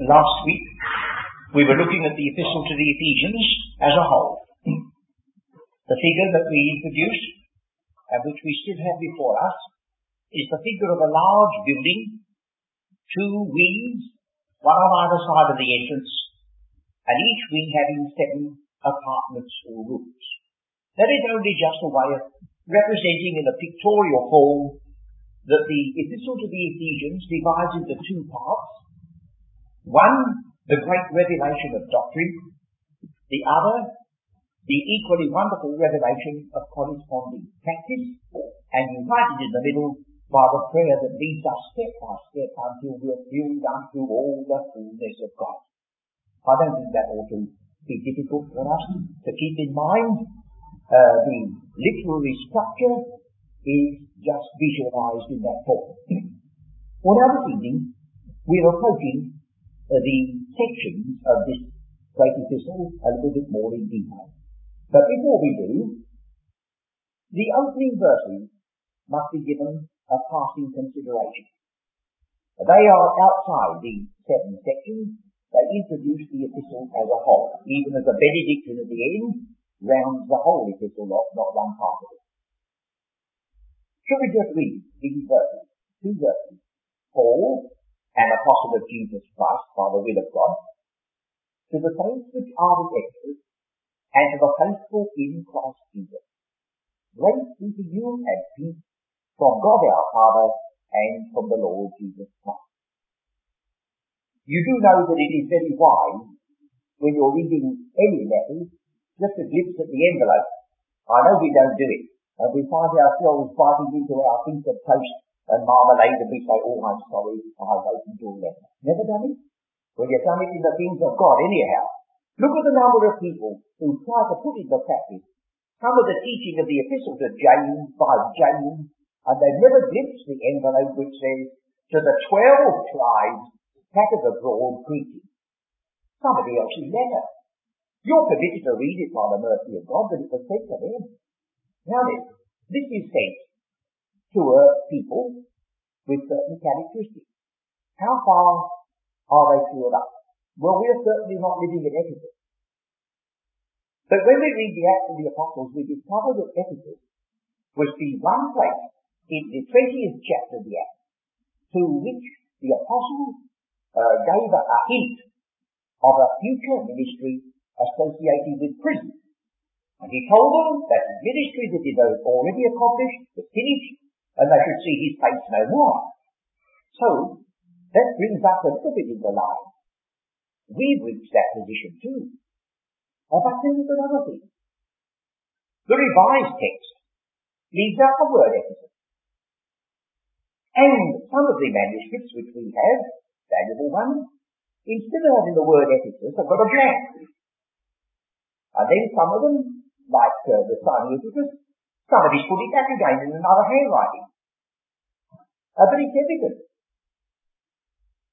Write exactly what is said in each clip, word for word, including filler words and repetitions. Last week, we were looking at the epistle to the Ephesians as a whole. The figure that we introduced, and which we still have before us, is the figure of a large building, two wings, one on either side of the entrance, and each wing having seven apartments or rooms. That is only just a way of representing in a pictorial form that the epistle to the Ephesians divides into two parts. One, the great revelation of doctrine. The other, the equally wonderful revelation of corresponding practice. And united in the middle by the prayer that leads us step by step until we are filled unto all the fullness of God. I don't think that ought to be difficult for us to keep in mind. Uh, the literary structure is just visualized in that form. Well, now this evening, we are approaching the sections of this great epistle a little bit more in detail. But before we do, the opening verses must be given a passing consideration. They are outside the seven sections. They introduce the epistle as a whole, even as a benediction at the end rounds the whole epistle, not, not one part of it. Should we just read these verses, two verses? Paul, an apostle of Jesus Christ by the will of God, to the saints which are with Exodus, and to the faithful in Christ Jesus. Grace be to you and peace from God our Father and from the Lord Jesus Christ. You do know that it is very wise, when you're reading any letter, just a glimpse at the envelope. I know we don't do it, and we find ourselves biting into our things of toast and marmalade, and we say, oh, I'm sorry, I've opened your letter. Never done it? Well, you've done it in the things of God anyhow. Look at the number of people who try to put into practice some of the teaching of the epistle to James by James, and they've never glimpsed the envelope which says, to the twelve tribes scattered abroad preaching. Somebody else's letter. You're permitted to read it by the mercy of God, but it was sent to them. Now then, this is sent to a people with certain characteristics. How far are they filled up? Well, we are certainly not living in Ephesus. But when we read the Acts of the Apostles, we discover that Ephesus was the one place in the twentieth chapter of the Acts to which the Apostles uh, gave a, a hint of a future ministry associated with prison. And he told them that the ministry that he had already accomplished was finished, and they should see his face no more. So, that brings us a little bit in the line. We've reached that position too. But there is another thing. The revised text leaves out the word Ephesus. And some of the manuscripts which we have, valuable ones, instead of having the word Ephesus, have got a blank. And then some of them, like uh, the Sinaiticus, somebody's put it back again in another handwriting. Uh, but it's evident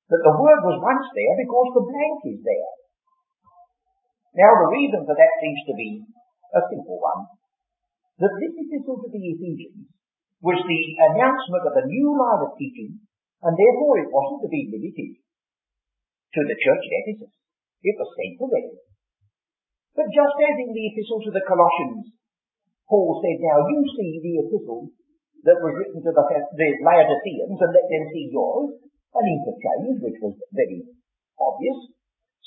that the word was once there because the blank is there. Now the reason for that seems to be a simple one, that this epistle to the Ephesians was the announcement of a new line of teaching, and therefore it wasn't to be limited to the church at Ephesus. It was sent to them. But just as in the epistle to the Colossians, Paul said, now you see the epistle that was written to the, the Laodiceans and let them see yours, an interchange which was very obvious.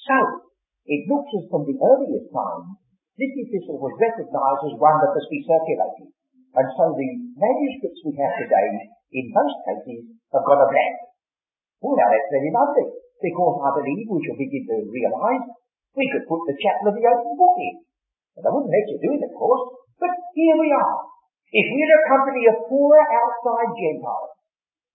So, it looks as from the earliest time, this epistle was recognized as one that must be circulated. And so the manuscripts we have today, in most cases, have got a blank. Well, now that's very lovely, because I believe we shall begin to realize we could put the chapel of the open book in. And I wouldn't let you do it, of course. But here we are. If we're a company of poor outside Gentiles,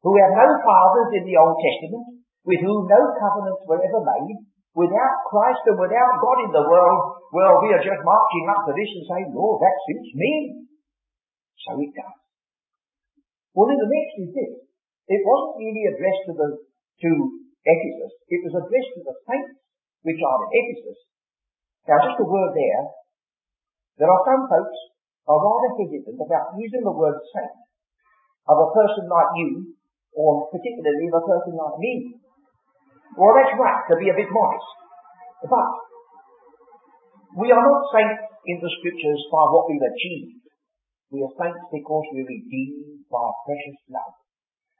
who have no fathers in the Old Testament, with whom no covenants were ever made, without Christ and without God in the world, well, we are just marching up to this and saying, Lord, that suits me. So it does. Well, then the next is this. It wasn't really addressed to the to Ephesus. It was addressed to the saints which are in Ephesus. Now, just a word there. There are some folks are rather hesitant about using the word saint of a person like you, or particularly of a person like me. Well, that's right, to be a bit modest. But we are not saints in the Scriptures by what we've achieved. We are saints because we're redeemed by precious love.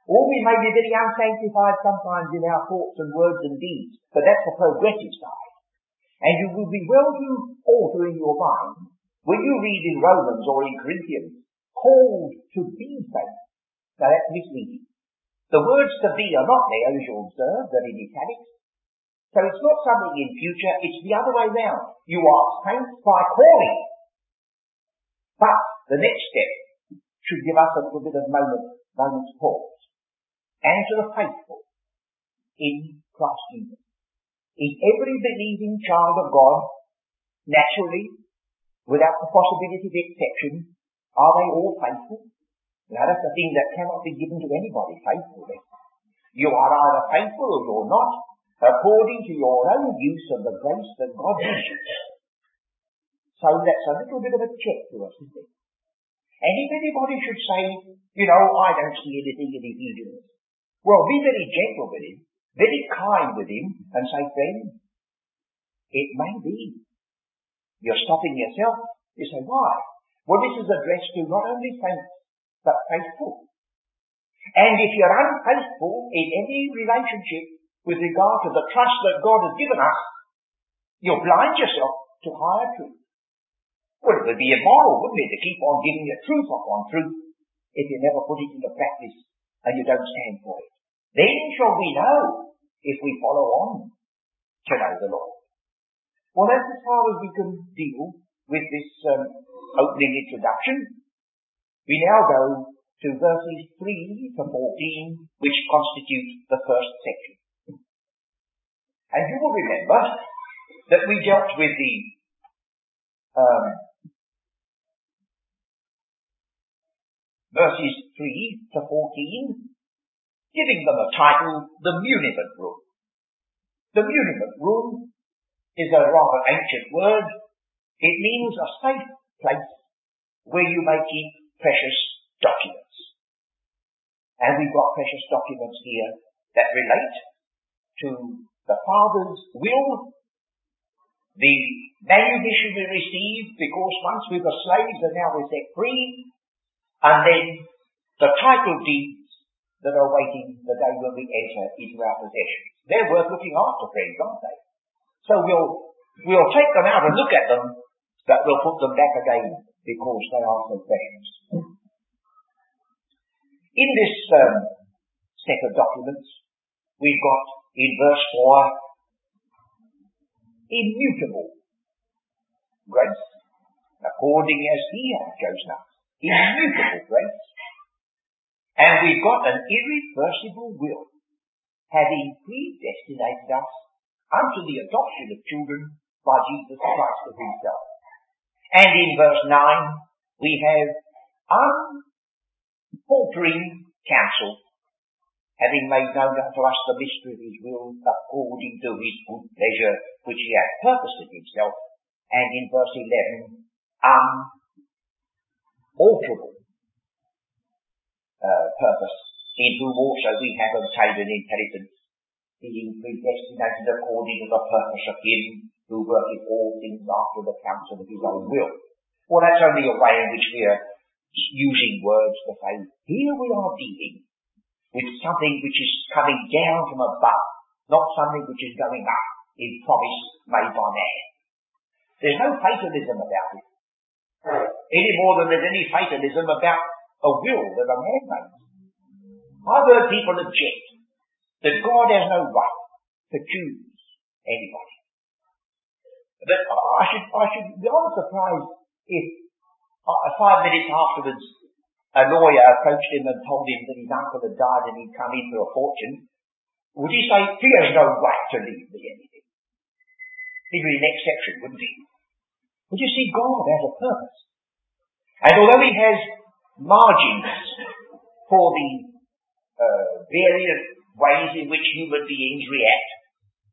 Or we may be very unsanctified sometimes in our thoughts and words and deeds, but that's the progressive side. And you will be well to alter in your mind when you read in Romans or in Corinthians, called to be saints. Now that's misleading. The words to be are not there, as you'll observe, they're in italics. So it's not something in future, it's the other way round. You are saints by calling. But the next step should give us a little bit of moment, moment's pause. And to the faithful in Christ Jesus. Is every believing child of God, naturally, without the possibility of exception, are they all faithful? Now that's a thing that cannot be given to anybody, faithfulness. You are either faithful or you're not, according to your own use of the grace that God gives you. So that's a little bit of a check to us, isn't it? And if anybody should say, you know, I don't see anything in Ephesians, well, be very gentle with him, very kind with him, and say, friend, it may be. You're stopping yourself. You say, why? Well, this is addressed to not only saints, but faithful. And if you're unfaithful in any relationship with regard to the trust that God has given us, you'll blind yourself to higher truth. Well, it would be immoral, wouldn't it, to keep on giving the truth upon truth if you never put it into practice and you don't stand for it. Then shall we know, if we follow on, to know the Lord. Well, that's as far as we can deal with this um, opening introduction. We now go to verses three to fourteen, which constitute the first section. And you will remember that we dealt with the um, verses three to fourteen, giving them a title, the muniment room. The muniment room is a rather ancient word. It means a safe place where you may keep precious documents. And we've got precious documents here that relate to the Father's will, the manumission we received because once we were slaves and now we're set free, and then the title deeds that are waiting the day when we enter into our possession. They're worth looking after, friends, aren't they? So we'll we'll take them out and look at them, but we'll put them back again because they are so precious. In this um, set of documents, we've got in verse four, immutable grace, according as He has chosen us. Immutable grace. And we've got an irreversible will, having predestinated us unto the adoption of children by Jesus Christ of Himself. And in verse nine, we have unfaltering counsel, having made known unto us the mystery of His will, according to His good pleasure, which He hath purposed in Himself. And in verse eleven, um. alterable uh, purpose, in whom also we have obtained an inheritance, being predestinated according to the purpose of Him who worketh all things after the counsel of His own will. Well, that's only a way in which we are using words to say, here we are dealing with something which is coming down from above, not something which is going up in promise made by man. There's no fatalism about it. Any more than there's any fatalism about a will that a man makes. I've heard people object that God has no right to choose anybody. That oh, I should I should be rather surprised if uh, five minutes afterwards a lawyer approached him and told him that his uncle had died and he'd come in for a fortune. Would he say, he has no right to leave me anything? He'd be an exception, wouldn't he? But you see, God has a purpose. And although He has margins for the uh, various ways in which human beings react,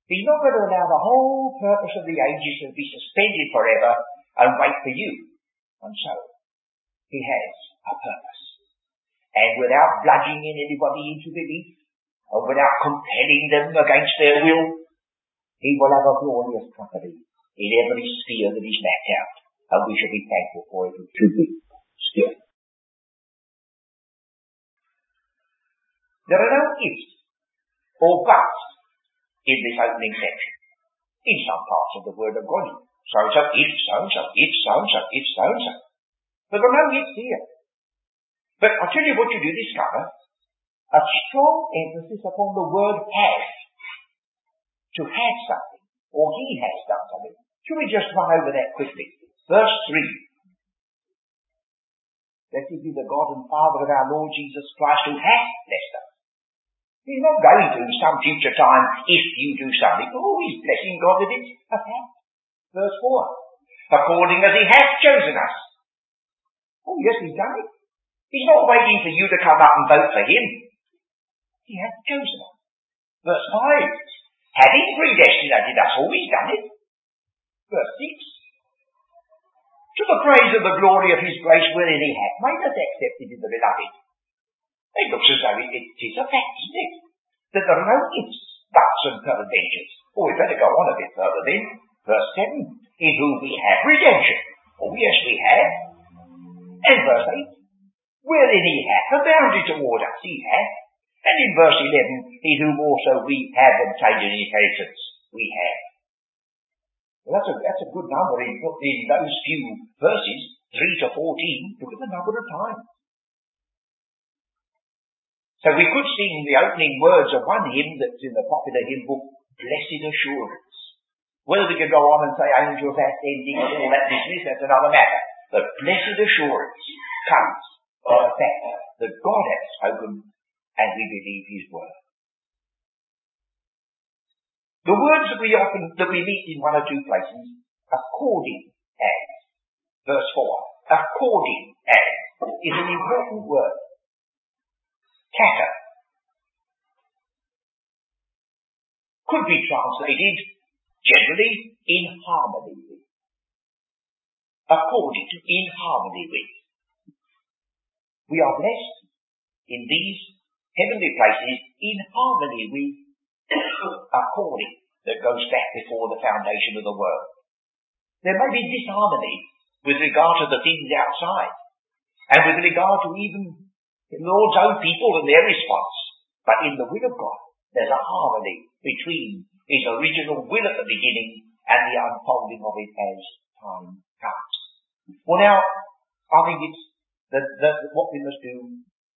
He's not going to allow the whole purpose of the ages to be suspended forever and wait for you. And so, He has a purpose. And without bludgeoning anybody into belief, and without compelling them against their will, he will have a glorious company in every sphere that is mapped out, and we shall be thankful for it in two weeks still. There are no ifs or buts in this opening section, in some parts of the Word of God. So-and-so, if, so-and-so, if, so-and-so, if, so-and-so. But there are no ifs here. But I'll tell you what you do discover, a strong emphasis upon the word has. To have something, or he has done something. Should we just run over that quickly? Verse three. Blessed be the God and Father of our Lord Jesus Christ, who hath blessed us. He's not going to in some future time, if you do something. Oh, he's blessing God that it's a fact. Verse four. According as he hath chosen us. Oh, yes, he's done it. He's not waiting for you to come up and vote for him. He hath chosen us. Verse five. Having predestinated us, oh, he's done it. Verse six. To the praise of the glory of his grace, wherein he hath made us accepted in the beloved. It looks as though it, it is a fact, isn't it? That there are no ifs, buts, and peradventures. Oh, we'd better go on a bit further then. Verse seven. In whom we have redemption. Oh, yes, we have. And verse eight. Wherein he hath abounded toward us, he hath. And in verse eleven, in whom also we have obtained an inheritance, we have. Well, that's a, that's a good number in, in those few verses, three to fourteen. Look at the number of times. So we could sing the opening words of one hymn that's in the popular hymn book, Blessed Assurance. Whether we can go on and say angels ascending and all that business, that's another matter. But blessed assurance comes by the fact that God has spoken and we believe his word. The words that we often, that we meet in one or two places, according as, verse four, according as, is an important word. Kata could be translated generally in harmony with. According to, in harmony with. We are blessed in these heavenly places in harmony with according that goes back before the foundation of the world. There may be disharmony with regard to the things outside and with regard to even the Lord's own people and their response. But in the will of God, there's a harmony between his original will at the beginning and the unfolding of it as time comes. Well, now, I think it's The, the, what we must do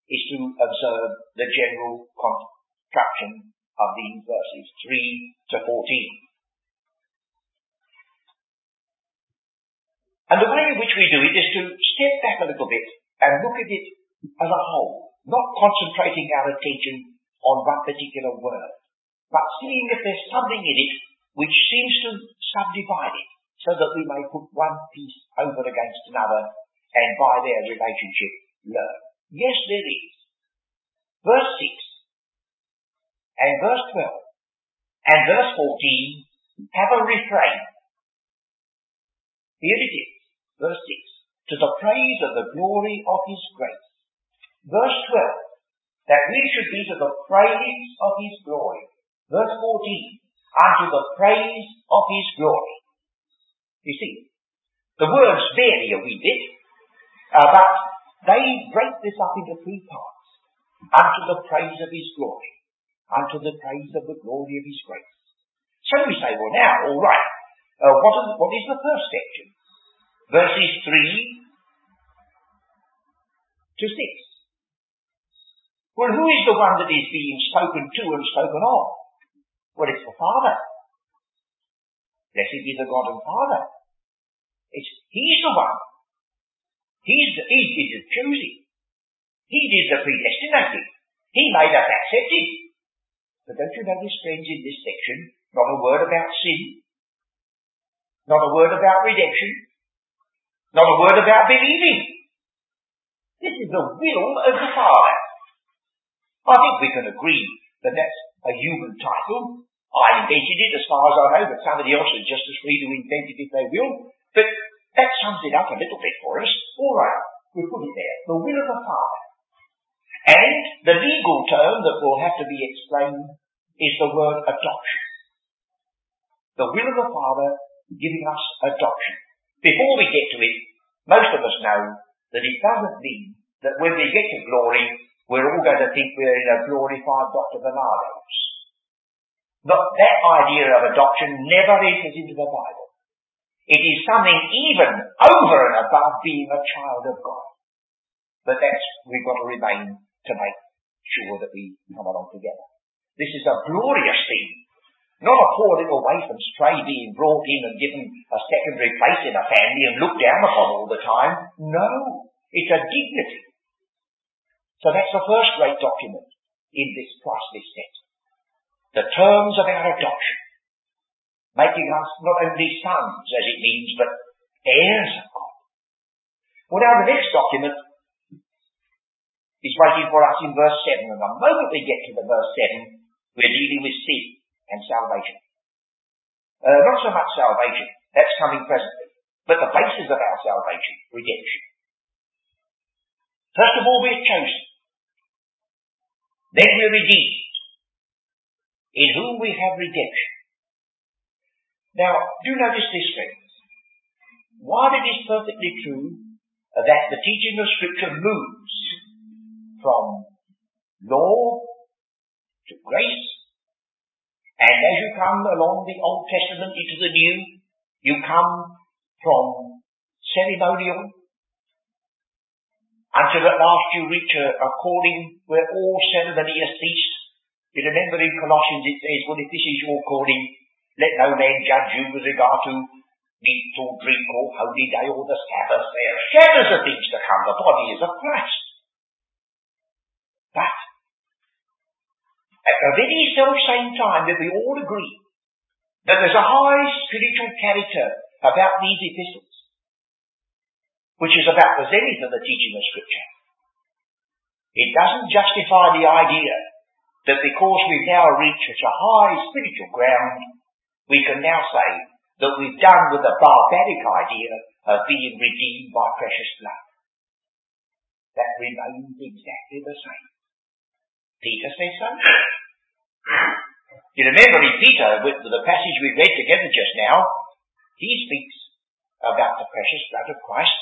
is to observe the general construction of these verses three to fourteen. And the way in which we do it is to step back a little bit and look at it as a whole, not concentrating our attention on one particular word, but seeing if there's something in it which seems to subdivide it, so that we may put one piece over against another, and by their relationship learn. Yes, there is. Verse six and verse twelve and verse fourteen have a refrain. Here it is. Verse six. To the praise of the glory of his grace. Verse twelve. That we should be to the praise of his glory. Verse fourteen. Unto the praise of his glory. You see, the words vary a wee bit. Uh, but they break this up into three parts. Unto the praise of his glory. Unto the praise of the glory of his grace. So we say, well now, all right, uh, what, is, what is the first section? Verses three to six. Well, who is the one that is being spoken to and spoken of? Well, it's the Father. Blessed be the God and Father. It's, he's the one. He's the, he did the choosing. He did the predestinating. He made us accepted. But don't you notice, friends, in this section, not a word about sin, not a word about redemption, not a word about believing. This is the will of the Father. I think we can agree that that's a human title. I invented it as far as I know, but somebody else is just as free to invent it if they will. But that sums it up a little bit for us. All right, we'll put it there. The will of the Father. And the legal term that will have to be explained is the word adoption. The will of the Father giving us adoption. Before we get to it, most of us know that it doesn't mean that when we get to glory, we're all going to think we're in a glorified Doctor Bernardo's. But that idea of adoption never enters into the Bible. It is something even over and above being a child of God. But that's, we've got to remain to make sure that we come along together. This is a glorious thing. Not a poor little waif and stray being brought in and given a secondary place in a family and looked down upon all the time. No. It's a dignity. So that's the first great document in this priceless set. The terms of our adoption. Making us not only sons, as it means, but heirs of God. Well, now the next document is waiting for us in verse seven. And the moment we get to the verse seven, we're dealing with sin. And salvation. Uh, not so much salvation, that's coming presently, but the basis of our salvation, redemption. First of all, we're chosen. Then we're redeemed, in whom we have redemption. Now, do notice this, friends. While it is perfectly true that the teaching of Scripture moves from law to grace, and as you come along the Old Testament into the New, you come from ceremonial until at last you reach a, a calling where all ceremony has ceased. You remember in Colossians it says, well, if this is your calling, let no man judge you with regard to meat or drink or holy day or the Sabbath. There are shadows of things to come. The body is of Christ. But at the very self-same time that we all agree that there's a high spiritual character about these epistles, which is about the zenith of the teaching of Scripture. It doesn't justify the idea that because we've now reached such a high spiritual ground, we can now say that we've done with the barbaric idea of being redeemed by precious blood. That remains exactly the same. Peter says so. You remember in Peter, with the passage we read together just now, he speaks about the precious blood of Christ,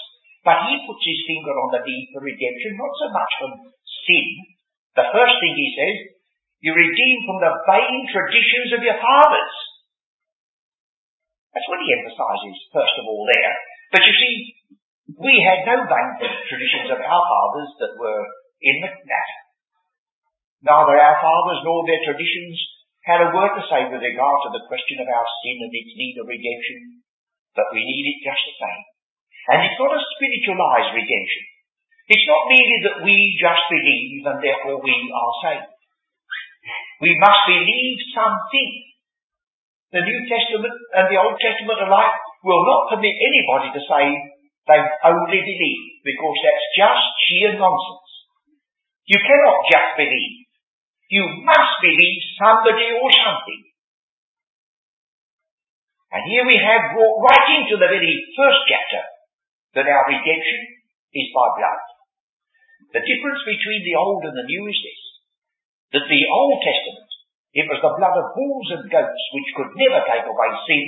but he puts his finger on the need for redemption, not so much from sin. The first thing he says, you're redeemed from the vain traditions of your fathers. That's what he emphasizes, first of all, there. But you see, we had no vain traditions of our fathers that were in the matter. Neither our fathers nor their traditions had a word to say with regard to the question of our sin and its need of redemption, but we need it just the same. And it's not a spiritualized redemption. It's not merely that we just believe and therefore we are saved. We must believe something. The New Testament and the Old Testament alike will not permit anybody to say they only believe, because that's just sheer nonsense. You cannot just believe. You must believe somebody or something. And here we have brought right into the very first chapter that our redemption is by blood. The difference between the Old and the New is this, that the Old Testament, it was the blood of bulls and goats which could never take away sin,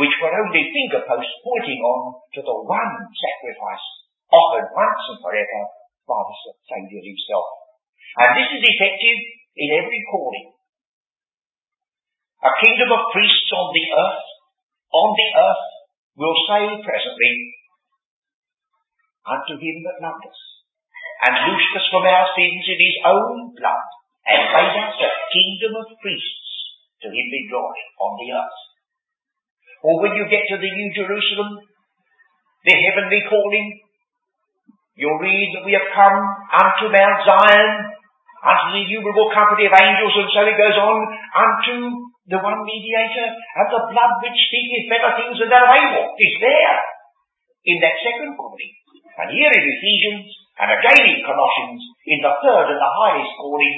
which were only fingerposts pointing on to the one sacrifice offered once and forever by the Saviour himself. And this is effective in every calling. A kingdom of priests on the earth, on the earth, will say presently, unto him that loved us, and loosed us from our sins in his own blood, and made us a kingdom of priests, to him be glory on the earth. Or when you get to the New Jerusalem, the heavenly calling, you'll read that we have come unto Mount Zion, unto the innumerable company of angels, and so it goes on, unto the one mediator, and the blood which speaketh better things than that of Abel. It's there, in that second calling. And here in Ephesians, and again in Colossians, in the third and the highest calling,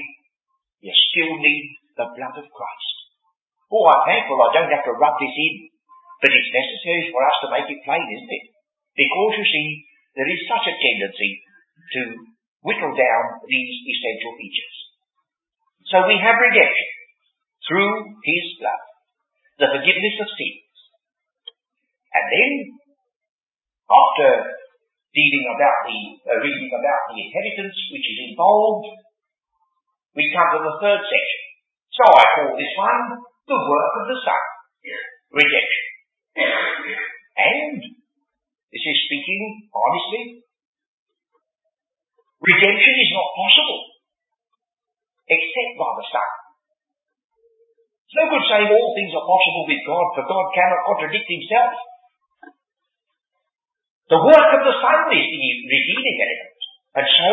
you still need the blood of Christ. Oh, I'm thankful I don't have to rub this in, but it's necessary for us to make it plain, isn't it? Because, you see, there is such a tendency to whittle down these essential features. So we have redemption through his blood, the forgiveness of sins. And then, after dealing about the, uh, reading about the inheritance which is involved, we come to the third section. So I call this one the work of the Son, redemption. And, this is speaking honestly, redemption is not possible except by the Son. It's no good saying all things are possible with God, for God cannot contradict himself. The work of the Son is the redeeming element. And so,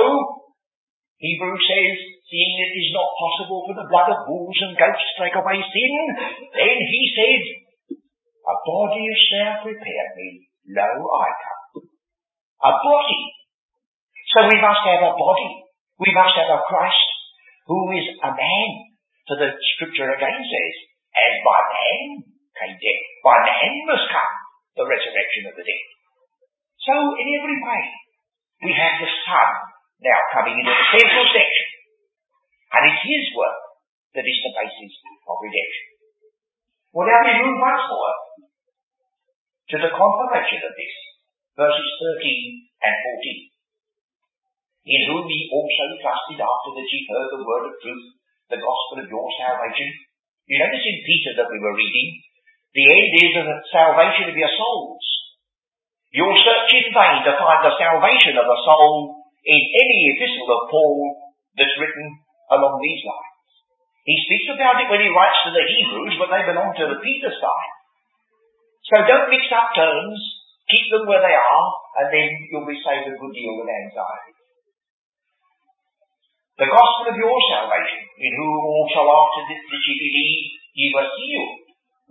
Hebrews says, seeing it is not possible for the blood of bulls and goats to take away sin, then he said, a body is now prepared me, lo, I come. A body. So we must have a body. We must have a Christ who is a man. So the scripture again says, as by man came death, by man must come the resurrection of the dead. So in every way, we have the Son now coming into the central section. And it's his work that is the basis of redemption. Well, now we move once more to the confirmation of this, verses thirteen and fourteen. In whom ye also trusted after that ye heard the word of truth, the gospel of your salvation. You notice in Peter that we were reading, the end is of the salvation of your souls. You'll search in vain to find the salvation of a soul in any epistle of Paul that's written along these lines. He speaks about it when he writes to the Hebrews, but they belong to the Peter side. So don't mix up terms, keep them where they are, and then you'll be saved a good deal of anxiety. The gospel of your salvation, in whom also after this that ye believe, ye were sealed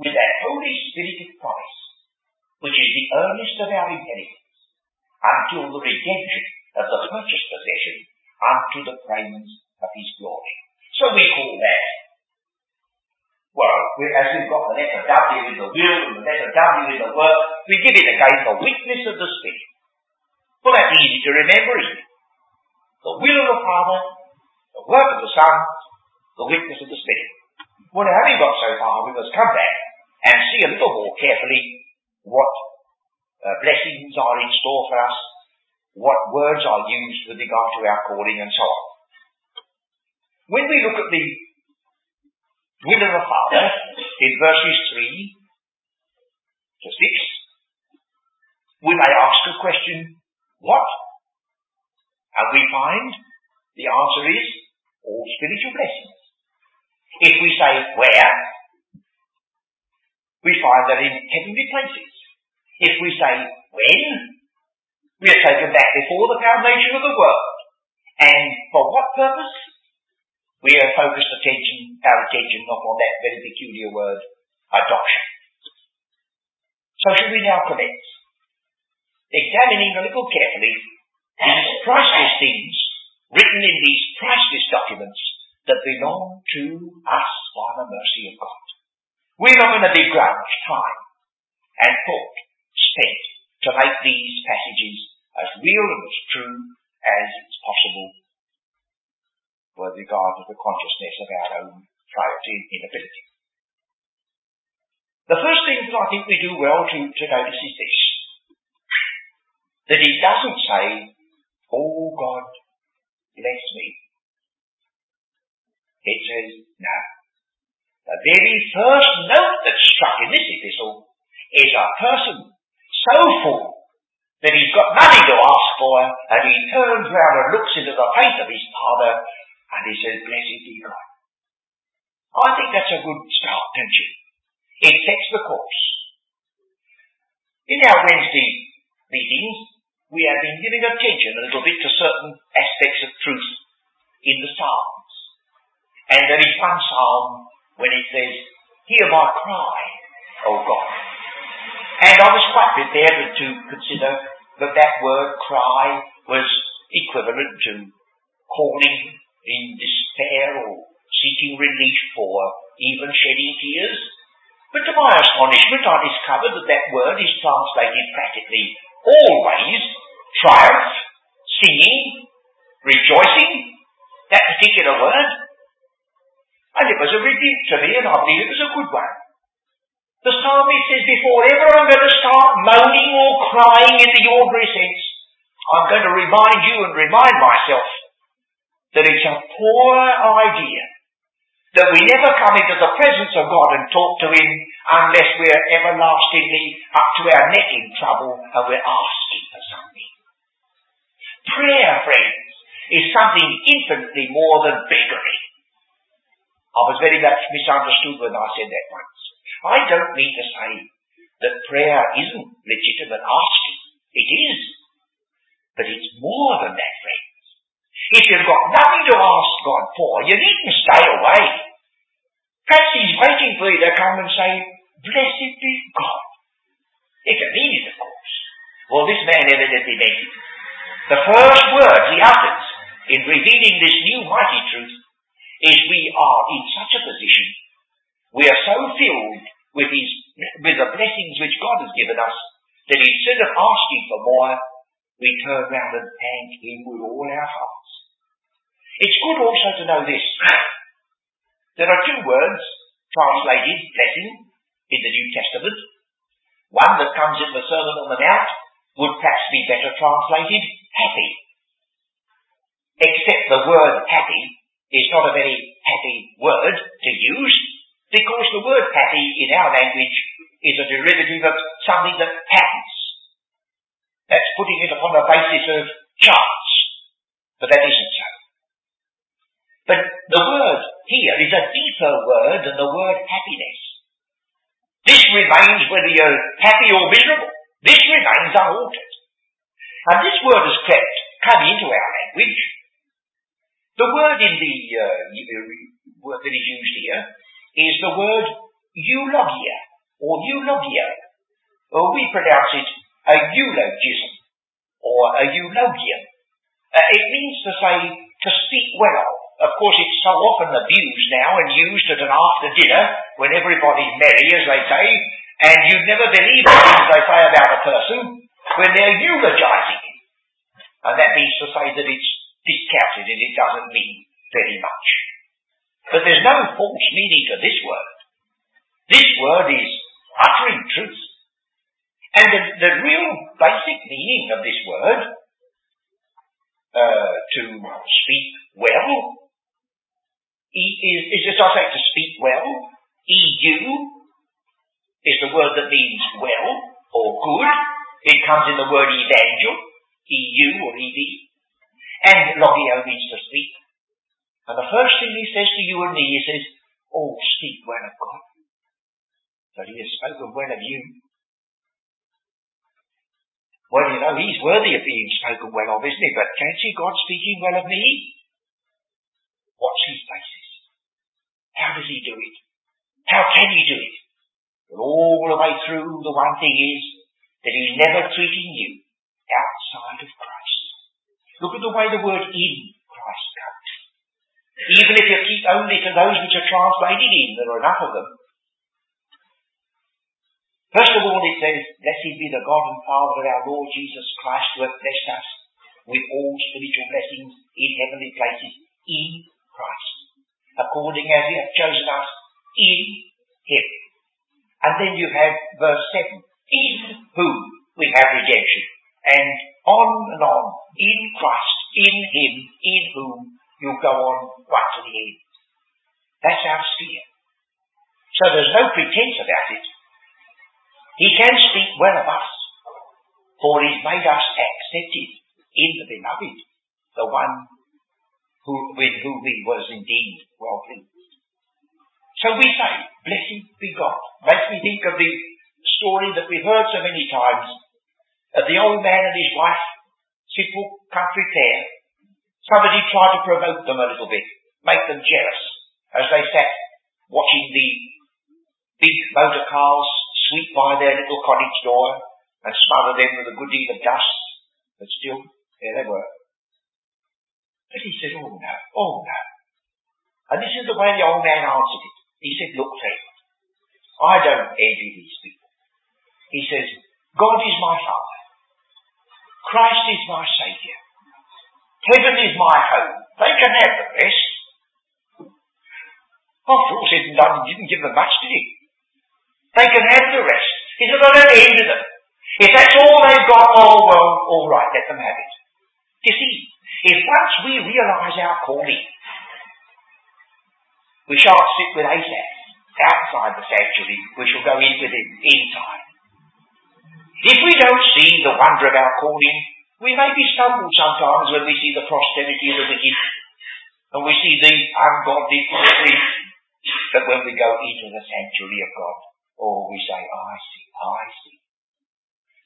with that Holy Spirit of promise, which is the earnest of our inheritance, until the redemption of the purchased possession, unto the praise of his glory. So we call that, well, as we've got the letter W in the will and the letter W in the work, we give it again the witness of the Spirit. Well, that's easy to remember, isn't it? The will of the Father, the work of the Son, the witness of the Spirit. Well, now having got so far, we must come back and see a little more carefully what uh, blessings are in store for us, what words are used with regard to our calling, and so on. When we look at the will of the Father in verses three to six, we may ask a question, what? And we find the answer is all spiritual blessings. If we say where, we find that in heavenly places. If we say when, we are taken back before the foundation of the world. And for what purpose? We are focused attention, our attention not on that very peculiar word, adoption. So should we now commence, examining a little carefully these priceless things written in these priceless documents that belong to us by the mercy of God. We're not going to begrudge time and thought spent to make these passages as real and as true as it's possible with regard to the consciousness of our own frailty and inability. The first thing that I think we do well to, to notice is this, that it doesn't say, oh, God, bless me. It says, no. The very first note that's struck in this epistle is a person so full that he's got nothing to ask for, and he turns round and looks into the face of his Father, and he says, blessed be God. I think that's a good start, don't you? It sets the course. In our Wednesday meetings, we have been giving attention a little bit to certain aspects of truth in the Psalms. And there is one Psalm when it says, hear my cry, O God. And I was quite prepared to consider that that word cry was equivalent to calling in despair or seeking relief or even shedding tears. But to my astonishment, I discovered that that word is translated practically always triumph, singing, rejoicing, that particular word. And it was a rebuke to me, and I believe it was a good one. The psalmist says, before ever I'm going to start moaning or crying in the ordinary sense, I'm going to remind you and remind myself that it's a poor idea that we never come into the presence of God and talk to Him unless we're everlastingly up to our neck in trouble and we're asking for something. Prayer, friends, is something infinitely more than beggary. I was very much misunderstood when I said that once. I don't mean to say that prayer isn't legitimate asking. It is. But it's more than that, friends. If you've got nothing to ask God for, you needn't stay away. Perhaps He's waiting for you to come and say, blessed be God. It's a means, of course. Well, this man evidently meant it. The first words he utters in revealing this new mighty truth is, we are in such a position, we are so filled with his, with the blessings which God has given us, that instead of asking for more, we turn round and thank Him with all our hearts. It's good also to know this. There are two words translated blessing in the New Testament. One that comes in the Sermon on the Mount would perhaps be better translated happy. Except the word happy is not a very happy word to use, because the word happy in our language is a derivative of something that happens. That's putting it upon a basis of chance. But that isn't so. But the word here is a deeper word than the word happiness. This remains whether you're happy or miserable. This remains unaltered. And this word has crept, come into our language. The word in the uh, word that is used here is the word eulogia, or eulogio. Or we pronounce it a eulogism, or a eulogium. Uh, it means to say, to speak well of. Of course, it's so often abused now and used at an after-dinner, when everybody's merry, as they say, and you never believe the things they say about a person when they're eulogising him. And that means to say that it's discounted and it doesn't mean very much. But there's no false meaning to this word. This word is uttering truth. And the, the real basic meaning of this word, uh, to speak well, e is, is just I say to speak well, E U is the word that means well or good. It comes in the word evangel, E U or E V, and logio means to speak. And the first thing he says to you and me, he says, oh, speak well of God. But he has spoken well of you. Well, you know, he's worthy of being spoken well of, isn't he? But can you see God speaking well of me? What's his basis? How does he do it? How can he do it? But all the way through, the one thing is that he's never treating you outside of Christ. Look at the way the word in Christ comes. Even if you keep only to those which are translated in, there are enough of them. First of all, it says, blessed be the God and Father of our Lord Jesus Christ, who hath blessed us with all spiritual blessings in heavenly places in Christ, according as He hath chosen us in Him. And then you have verse seven, in whom we have redemption. And on and on, in Christ, in Him, in whom you go on right to the end. That's our sphere. So there's no pretense about it. He can speak well of us, for He's made us accepted in the Beloved, the one who, with whom He was indeed well pleased. So we say, blessed be God. Makes me think of the story that we've heard so many times of the old man and his wife, simple country pair. Somebody tried to provoke them a little bit, make them jealous, as they sat watching the big motor cars sweep by their little cottage door and smother them with a good deal of dust, but still, there they were. But he said, oh no, oh no. And this is the way the old man answered it. He said, look, friend, I don't envy these people. He says, God is my Father. Christ is my Saviour. Heaven is my home. They can have the rest. After all said and done, he didn't give them much, did he? They can have the rest. He said, I don't hinder them. If that's all they've got, oh well, all right, let them have it. You see, if once we realise our calling, we shan't sit with Asaph outside the sanctuary, we shall go in with him inside. If we don't see the wonder of our calling, we may be stumbled sometimes when we see the prosperity of the wicked, and we see the ungodly things. But when we go into the sanctuary of God, oh, we say, I see, I see.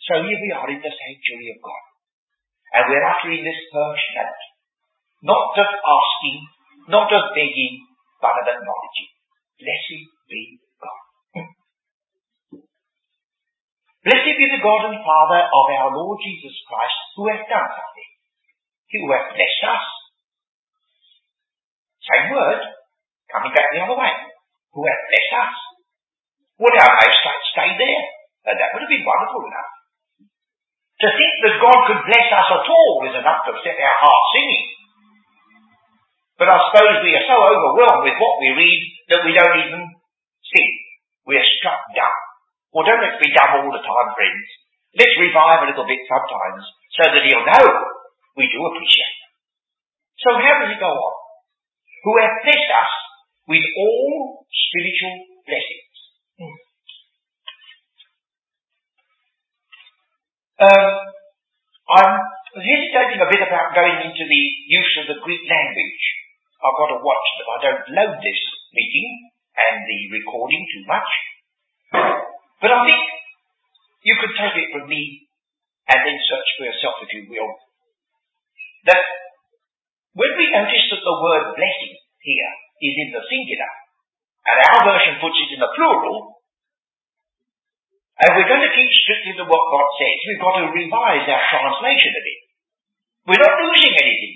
So here we are in the sanctuary of God. And we're uttering this first note, not of asking, not of begging, but of acknowledging. Blessed be God. Blessed be the God and Father of our Lord Jesus Christ, who hath done something, who hath blessed us. Same word, coming back the other way, who hath blessed us. Would our eyes stay there? And that would have been wonderful enough. To think that God could bless us at all is enough to set our hearts singing. But I suppose we are so overwhelmed with what we read that we don't even sing. We are struck dumb. Well, don't let's be dumb all the time, friends. Let's revive a little bit sometimes so that he'll know we do appreciate him. So how does it go on? Who hath blessed us with all spiritual blessings. Hmm. Um, I'm hesitating a bit about going into the use of the Greek language. I've got to watch that I don't load this meeting and the recording too much. But I think you could take it from me and then search for yourself if you will. That when we notice that the word blessing here is in the singular, and our version puts it in the plural, and we're going to keep strictly to what God says, we've got to revise our translation of it. We're not losing anything,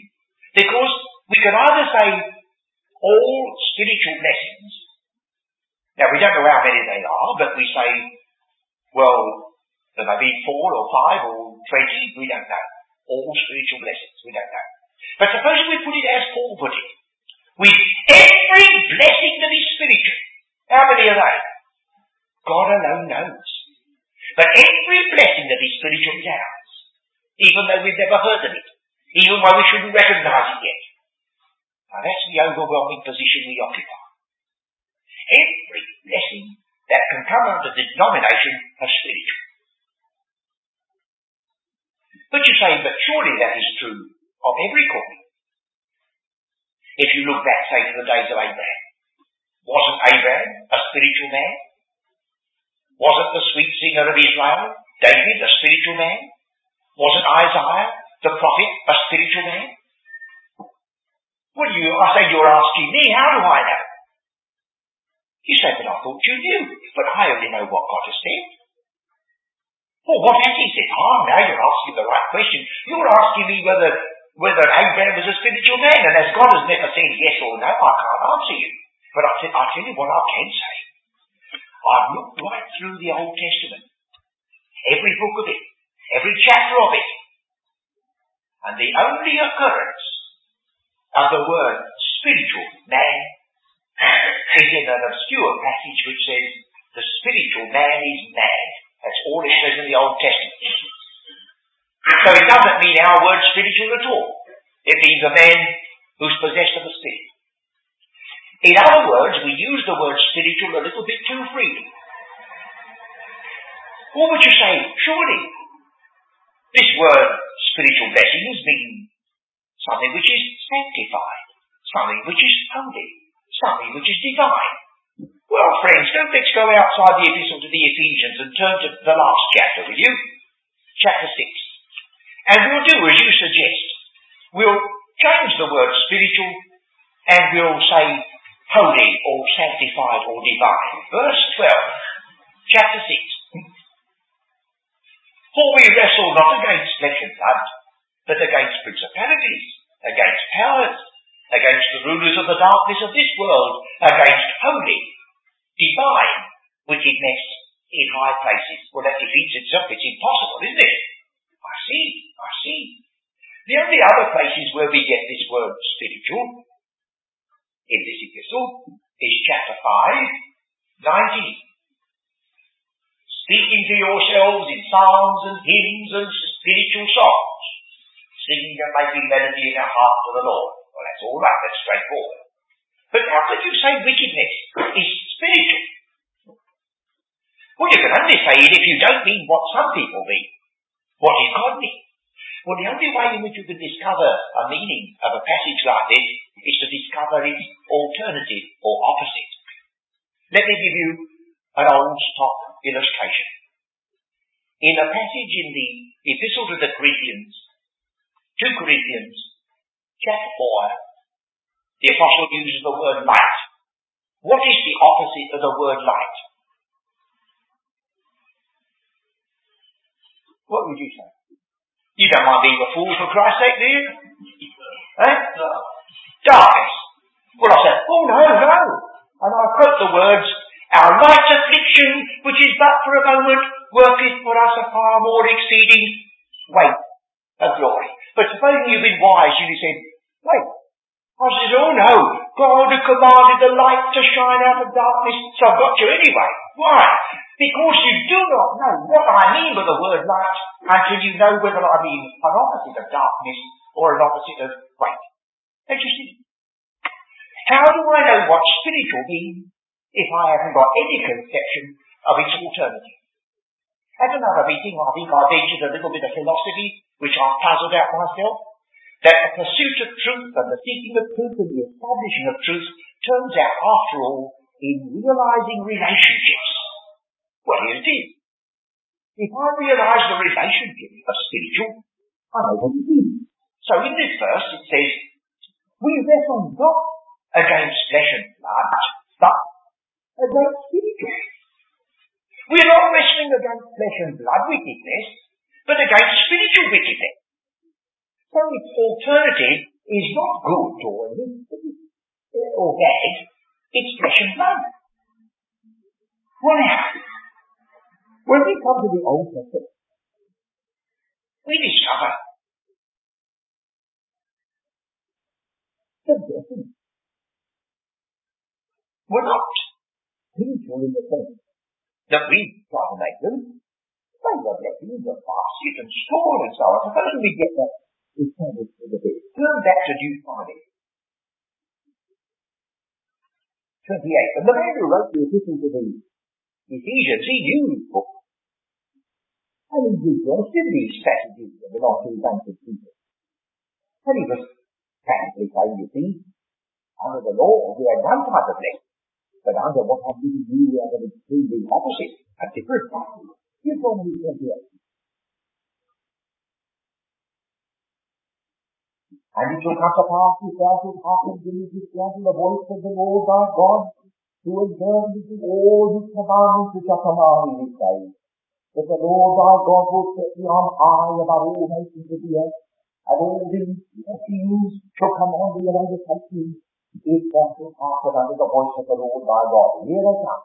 because we can either say all spiritual blessings. Now, we don't know how many they are, but we say, well, there may be four or five or twenty, we don't know. All spiritual blessings, we don't know. But suppose we put it as Paul put it, with every blessing that is spiritual. How many are they? God alone knows. But every blessing that is spiritual is ours, even though we've never heard of it, even though we shouldn't recognize it yet. Now that's the overwhelming position we occupy. Every blessing that can come out of the denomination of spiritual. But you say, but surely that is true of every calling. If you look back, say, to the days of Abraham, wasn't Abraham a spiritual man? Wasn't the sweet singer of Israel, David, a spiritual man? Wasn't Isaiah, the prophet, a spiritual man? Well, you, I say, you're asking me, how do I know? You say, but I thought you knew, but I only know what God has said. Well, what has he said? Ah, now you're asking the right question. You're asking me whether, whether Abraham was a spiritual man, and as God has never said yes or no, I can't answer you. But I t- I'll tell you what I can say. I've looked right through the Old Testament, every book of it, every chapter of it, and the only occurrence of the word spiritual man is in an obscure passage which says, the spiritual man is mad. That's all it says in the Old Testament. So it doesn't mean our word spiritual at all. It means a man who's possessed of the Spirit. In other words, we use the word spiritual a little bit too freely. What would you say? Surely, this word spiritual blessings means something which is sanctified, something which is holy, something which is divine. Well, friends, don't let's go outside the epistle to the Ephesians and turn to the last chapter, will you? Chapter six. And we'll do as you suggest. We'll change the word spiritual and we'll say holy or sanctified or divine. Verse twelve, chapter six. For we wrestle not against flesh and blood, but against principalities, against powers, against the rulers of the darkness of this world, against holy, divine, wickedness in high places. Well, that defeats itself. It's impossible, isn't it? I see, I see. The only other places where we get this word spiritual, in this epistle, is chapter five, nineteen. Speaking to yourselves in psalms and hymns and spiritual songs, singing and making melody in your heart to the Lord. Well, that's all right, that's straightforward. But how could you say wickedness is spiritual? Well, you can only say it if you don't mean what some people mean. What does God mean? Well, the only way in which you can discover a meaning of a passage like this is to discover its alternative or opposite. Let me give you an old stock illustration. In a passage in the Epistle to the Corinthians, Second Corinthians, chapter four, the Apostle uses the word light. What is the opposite of the word light? What would you say? You don't mind being a fool for Christ's sake, do you? Eh? Darkness. Well, I said, oh no, no. And I quote the words, our light affliction, which is but for a moment, worketh for us a far more exceeding weight of glory. But supposing you've been wise, you'd have said, wait. I said, oh no, God who commanded the light to shine out of darkness, so I've got you anyway. Why? Because you do not know what I mean by the word light until you know whether I mean an opposite of darkness or an opposite of weight. Don't you see? How do I know what spiritual means if I haven't got any conception of its alternative? At another meeting, I think I ventured a little bit of philosophy, which I've puzzled out myself, that the pursuit of truth and the seeking of truth and the establishing of truth turns out, after all, in realizing relationships. Well, here it is. If I realise the relationship of spiritual, I know what it is. So in this verse it says, we wrestle not against flesh and blood, but against spiritual. We're not wrestling against flesh and blood wickedness, but against spiritual wickedness. So its alternative is not good or or bad, it's flesh and blood. What happened? When we come to the Old Testament, we discover the blessing. We're not people in the sense that we try to make them. They were blessings of basket and store and so on. Suppose we get that intended for the bit. Turn back to Deuteronomy twenty-eight. And the man who wrote the epistle to the Ephesians, he knew his book. And he regressed these passages that belong to his ancient people. And he was practically saying, you see, under the law we had one type of blessing, but under what had been you we had an extremely opposite, a different type. Here's one who said here. And it shall come to pass if thou shalt hearken to me, if thou shalt hearken to the voice of the Lord thy God, to observe to do all his commandments which are commanded this day, that the Lord thy God will set thee on high above all nations of the earth, and all these blessings shall come on thee and overtake thee, if thou shalt hearken unto the voice of the Lord thy God. And here they come.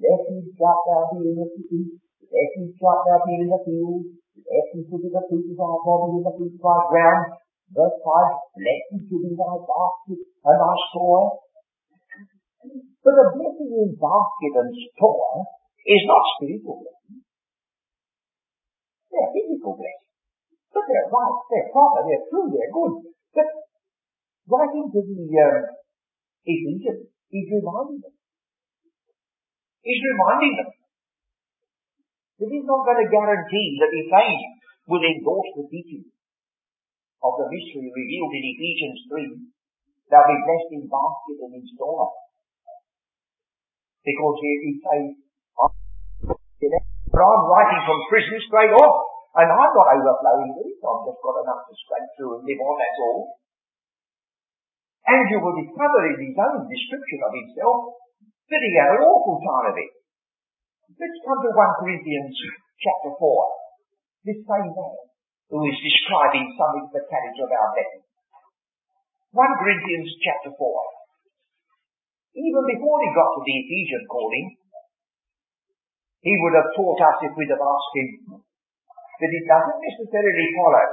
Blessed shalt thou be in the city, blessed shalt thou be in the field, blessed shall be the fruit of thy body and the fruit of thy ground. Verse five, blessed shall be thy basket and thy store. But a blessing in basket and store is not spiritual blessing. They're physical blessings. But they're right, they're proper, they're true, they're good. But writing to the uh, Ephesians, he's reminding them. He's reminding them that he's not going to guarantee that his faith will endorse the teaching of the mystery revealed in Ephesians three. They'll be blessed in basket and in store. Because here he says, I'm writing from prison straight off, and I'm not overflowing with it, I've just got enough to scrape through and live on, that's all. And you will discover in his own description of himself that he had an awful time of it. Let's come to First Corinthians chapter four. This same man who is describing something of the character of our blessing. First Corinthians chapter four. Even before he got to the Ephesian calling, he would have taught us, if we'd have asked him, that it doesn't necessarily follow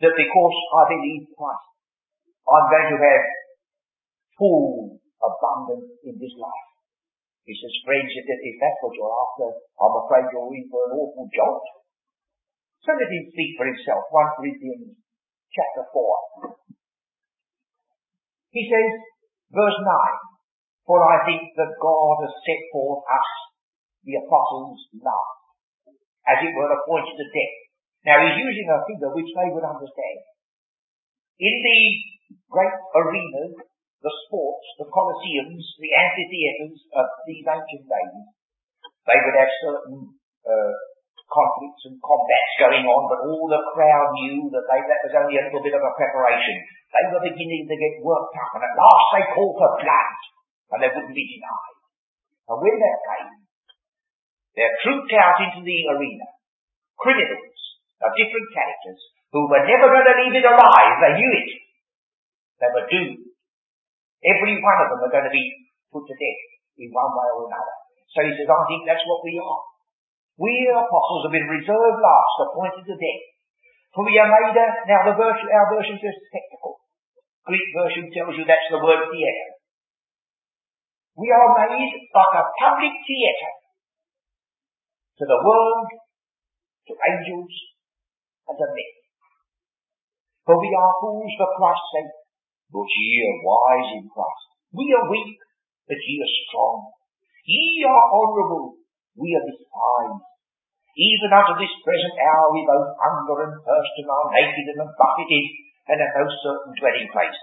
that because I believe Christ, I'm going to have full abundance in this life. He says, friends, if that's what you're after, I'm afraid you're in for an awful jolt. So let him speak for himself. First Corinthians chapter four. He says, verse nine, for I think that God has set forth us, the apostles, last, as it were appointed to death. Now he's using a figure which they would understand. In the great arenas, the sports, the colosseums, the amphitheatres of these ancient days, they would have certain uh, conflicts and combats going on, but all the crowd knew that they, that was only a little bit of a preparation. They were beginning to get worked up, and at last they called for blood, and they wouldn't be denied. And when that came, there trooped out into the arena criminals of different characters who were never going to leave it alive. They knew it. They were doomed. Every one of them are going to be put to death in one way or another. So he says, I think that's what we are. We apostles have been reserved last, appointed to death. For we are made a, now the version, our version says spectacle. Greek version tells you that's the word theatre. We are made like a public theatre to the world, to angels, and to men. For we are fools for Christ's sake, but ye are wise in Christ. We are weak, but ye are strong. Ye are honourable, we are despised. Even unto this present hour we both hunger and thirst and are naked and are buffeted and have no certain dwelling place.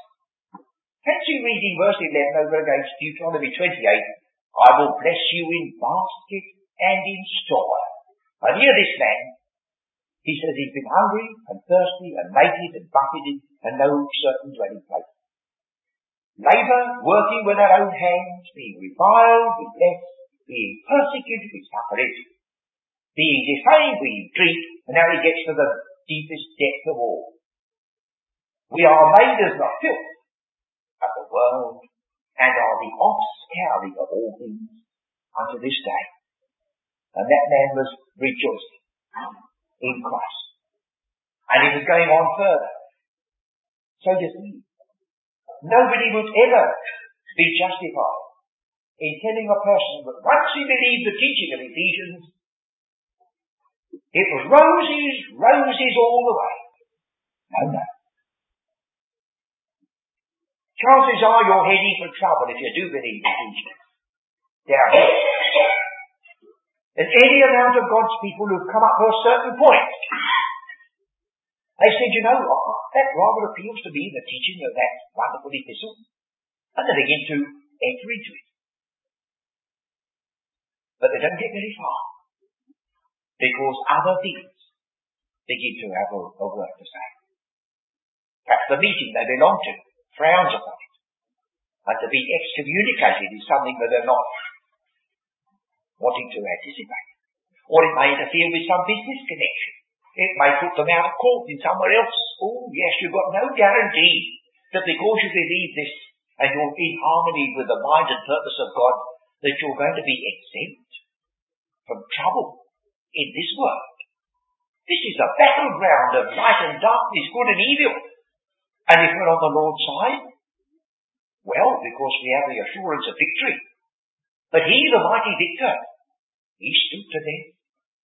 Fancy reading verse eleven over against Deuteronomy twenty-eight. I will bless you in basket and in store. And hear this man. He says he's been hungry and thirsty and naked and buffeted and no certain dwelling place. Labour, working with our own hands, being reviled, we bless, being persecuted, we suffer it. Being defamed, we drink, and now he gets to the deepest depth of all. We are made as the filth of the world, and are the offscouring of all things unto this day. And that man was rejoicing in Christ. And it was going on further. So you see, nobody would ever be justified in telling a person that once he believed the teaching of Ephesians, it was roses, roses all the way. No, no. Chances are you're heading for trouble if you do believe the teaching. Down here. And any amount of God's people who've come up to a certain point, they said, you know what, that rather appeals to me, the teaching of that wonderful epistle. And they begin to enter into it. But they don't get very far. Because other things begin to have a, a word to say. Perhaps the meeting they belong to frowns upon it. And to be excommunicated is something that they're not wanting to anticipate. Or it may interfere with some business connection. It may put them out of court in somewhere else. Oh, yes, you've got no guarantee that because you believe this and you're in harmony with the mind and purpose of God, that you're going to be exempt from trouble in this world. This is a battleground of light and darkness, good and evil. And if we're on the Lord's side, well, because we have the assurance of victory. But he, the mighty victor, he stood to death,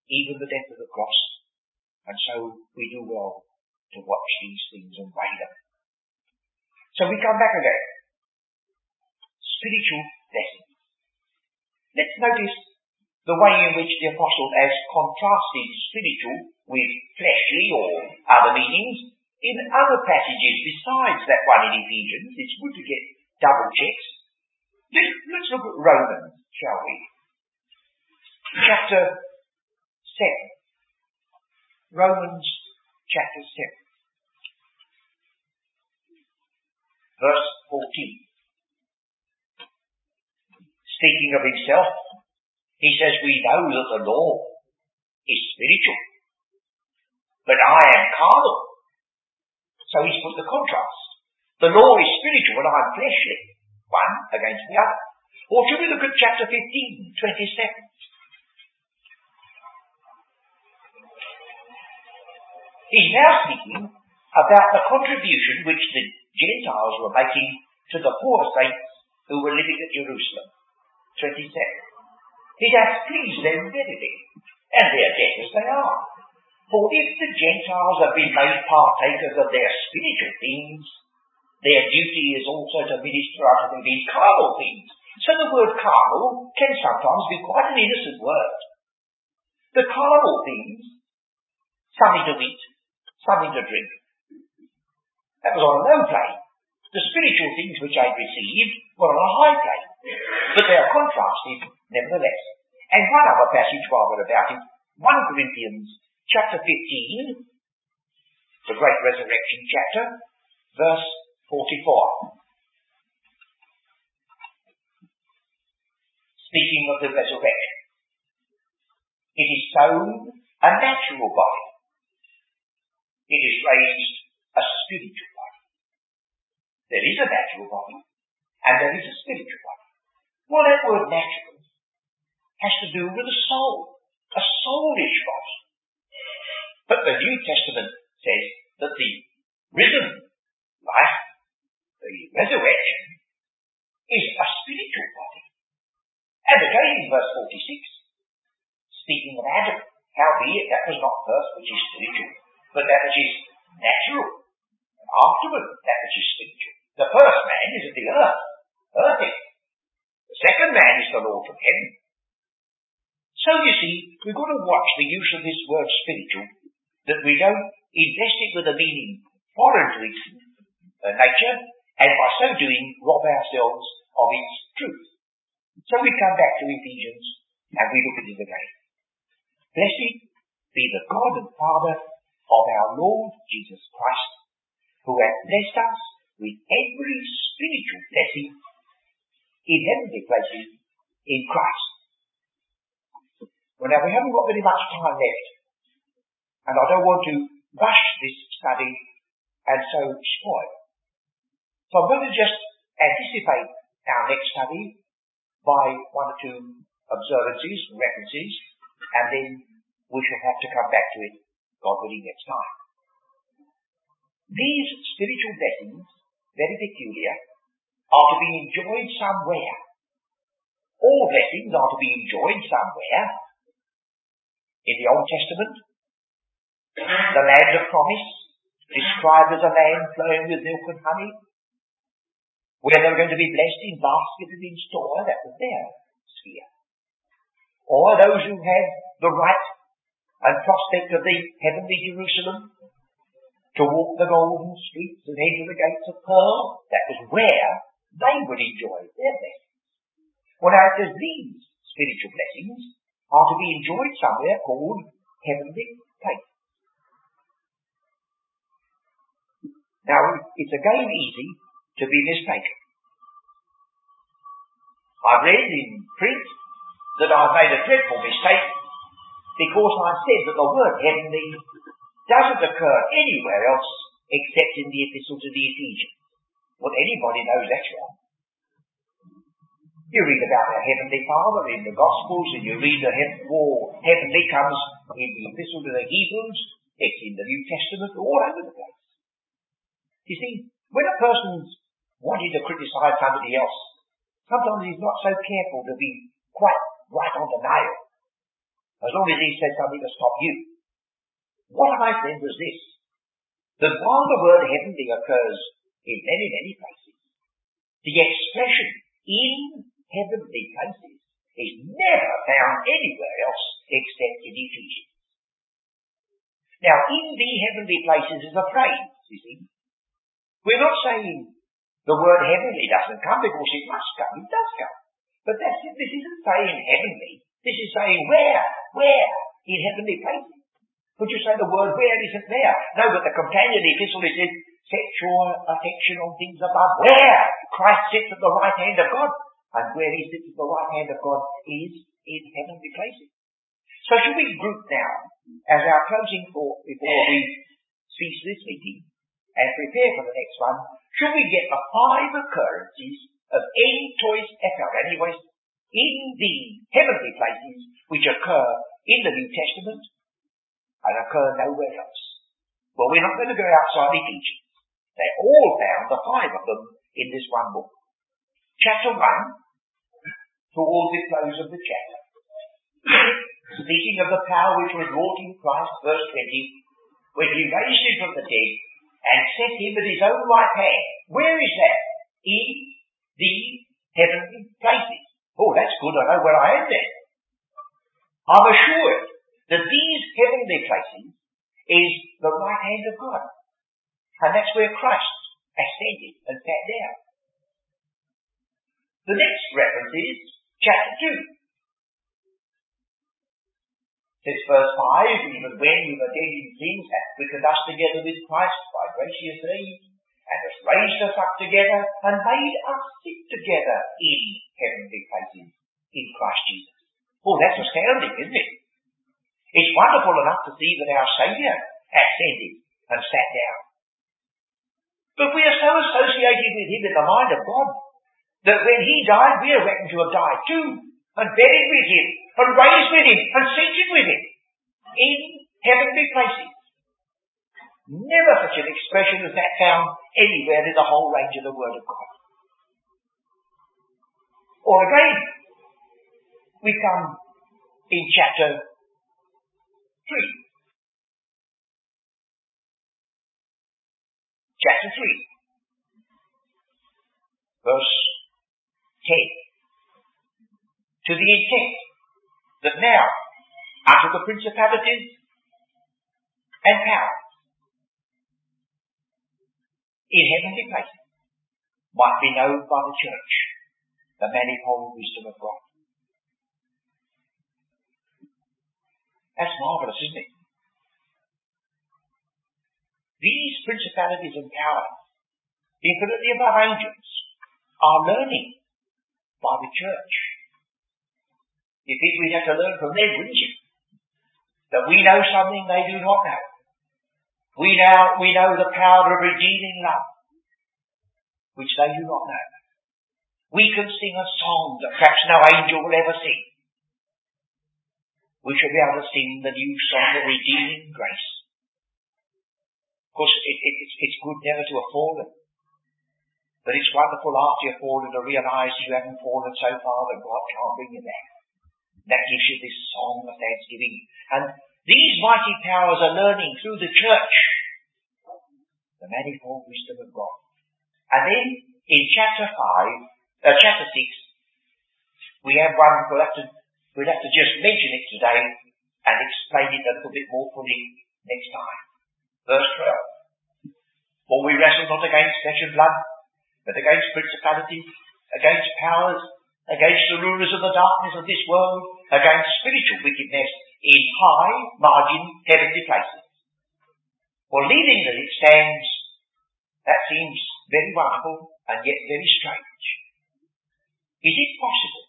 even the death of the cross. And so we do well to watch these things and weigh them. So we come back again. Spiritual blessings. Let's notice the way in which the apostle has contrasted spiritual with fleshly or other meanings in other passages besides that one in Ephesians. It's good to get double checks. Let's look at Romans, shall we? Chapter seven. Romans chapter seven, verse fourteen. Speaking of himself, he says, we know that the law is spiritual, but I am carnal. So he's put the contrast. The law is spiritual and I am fleshly, one against the other. Or should we look at chapter fifteen, twenty-seven? He's now speaking about the contribution which the Gentiles were making to the poor saints who were living at Jerusalem. twenty-seven. It hath pleased them verily, and they are debtors they are. For if the Gentiles have been made partakers of their spiritual things, their duty is also to minister unto them in carnal things. So the word carnal can sometimes be quite an innocent word. The carnal things, something to eat, something to drink. That was on a low plane. The spiritual things which I'd received were on a high plane. But they are contrasted nevertheless. And one other passage while we're about it, First Corinthians chapter fifteen, the great resurrection chapter, verse forty-four. Speaking of the resurrection, it is sown a natural body. It is raised a spiritual body. There is a natural body, and there is a spiritual body. Well, that word natural has to do with a soul, a soulish body. But the New Testament says that the risen life, the resurrection, is a spiritual body. And again in verse forty-six, speaking of Adam, howbeit that was not first which is spiritual, but that which is natural, and afterward that which is spiritual. The first man is of the earth, earthy. The second man is the Lord from heaven. So you see, we've got to watch the use of this word spiritual, that we don't invest it with a meaning foreign to its nature, and by so doing rob ourselves of its truth. So we come back to Ephesians, and we look at it again. Blessed be the God and Father of our Lord Jesus Christ, who hath blessed us with every spiritual blessing in heavenly places in Christ. Well, now, we haven't got very much time left, and I don't want to rush this study and so spoil. So I'm going to just anticipate our next study by one or two observances and references, and then we shall have to come back to it, God willing, next time. These spiritual blessings, very peculiar, are to be enjoyed somewhere. All blessings are to be enjoyed somewhere. In the Old Testament, the land of promise, described as a land flowing with milk and honey, where they were going to be blessed in basket and in store, that was their sphere. Or those who had the right and prospect of the heavenly Jerusalem, to walk the golden streets and enter the gates of pearl, that was where they would enjoy their blessings. Well, now it says these spiritual blessings are to be enjoyed somewhere called heavenly place. Now, it's again easy to be mistaken. I've read in print that I've made a dreadful mistake because I said that the word heavenly doesn't occur anywhere else except in the epistle to the Ephesians. Well, anybody knows that's wrong. You read about the Heavenly Father in the Gospels, and you read the heaven, war, heavenly comes in the epistle to the Hebrews, it's in the New Testament, all over the place. You see, when a person's wanting to criticise somebody else, sometimes he's not so careful to be quite right on the nail, as long as he says something to stop you. What I said was this, that while the word heavenly occurs in many, many places, the expression in heavenly places is never found anywhere else except in Ephesians. Now, in the heavenly places is a phrase, you see. We're not saying the word heavenly doesn't come because it must come. It does come. But that's it. This isn't saying heavenly. This is saying where? Where? In heavenly places. Would you say the word where isn't there? No, but the companion epistle is in sexual affection on things above. Where? Christ sits at the right hand of God. And where he sits at the right hand of God is in heavenly places. So should we group now as our closing thought before we cease this meeting? And prepare for the next one, should we get the five occurrences of any choice echo, anyways, in the heavenly places which occur in the New Testament and occur nowhere else? Well, we're not going to go outside Ephesians. They're all found, the five of them, in this one book. Chapter one, towards the close of the chapter, speaking of the power which was wrought in Christ, verse twenty, when he raised him from the dead and set him at his own right hand. Where is that? In the heavenly places. Oh, that's good, I know where I am there. I'm assured that these heavenly places is the right hand of God. And that's where Christ ascended and sat down. The next reference is chapter two. It's verse five, even when we were dead in sins, hath quickened us together with Christ by grace ye are saved, and hath raised us up together, and made us sit together in heavenly places in Christ Jesus. Oh, that's astounding, isn't it? It's wonderful enough to see that our Saviour ascended and sat down. But we are so associated with Him in the mind of God, that when He died, we are reckoned to have died too, and buried with Him, and raised with Him, and seated with Him, in heavenly places. Never such an expression as that found anywhere in the whole range of the Word of God. Or again, we come in chapter three. Chapter three, verse ten. To the intent that now, out of the principalities and powers, in heavenly places, might be known by the church, the manifold wisdom of God. That's marvellous, isn't it? These principalities and powers, infinitely above angels, are learning by the church. You think we'd have to learn from them, wouldn't you? That we know something they do not know. We now we know the power of redeeming love, which they do not know. We can sing a song that perhaps no angel will ever sing. We should be able to sing the new song of redeeming grace. Of course, it, it, it's, it's good never to have fallen. But it's wonderful after you've fallen to realise you haven't fallen so far that God can't bring you back. That gives you this song of thanksgiving. And these mighty powers are learning through the church the manifold wisdom of God. And then in chapter five, uh, chapter six, we have one, we'll have, to, we'll have to just mention it today and explain it a little bit more fully next time. Verse twelve. For we wrestle not against flesh and blood, but against principalities, against powers, against the rulers of the darkness of this world, against spiritual wickedness in high-margin heavenly places. Well, leading that it stands, that seems very wonderful and yet very strange. Is it possible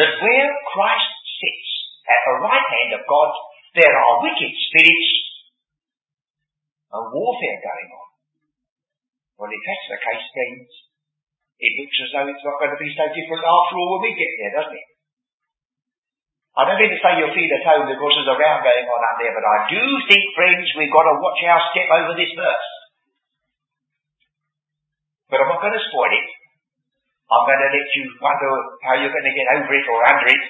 that where Christ sits at the right hand of God, there are wicked spirits and warfare going on? Well, if that's the case, friends, it looks as though it's not going to be so different after all when we get there, doesn't it? I don't mean to say you'll feel at home because there's a round going on up there, but I do think, friends, we've got to watch our step over this verse. But I'm not going to spoil it. I'm going to let you wonder how you're going to get over it or under it,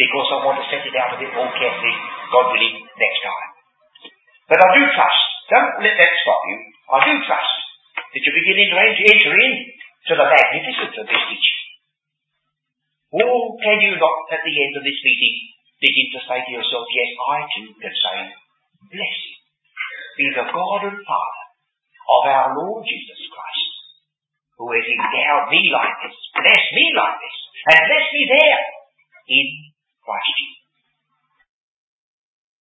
because I want to set it out a bit more carefully, God willing, next time. But I do trust, don't let that stop you, I do trust that you're beginning to enter in to the magnificence of this teaching. Or can you not, at the end of this meeting, begin to say to yourself, yes, I too can say, blessed be the God and Father of our Lord Jesus Christ, who has endowed me like this, blessed me like this, and blessed me there in Christ Jesus.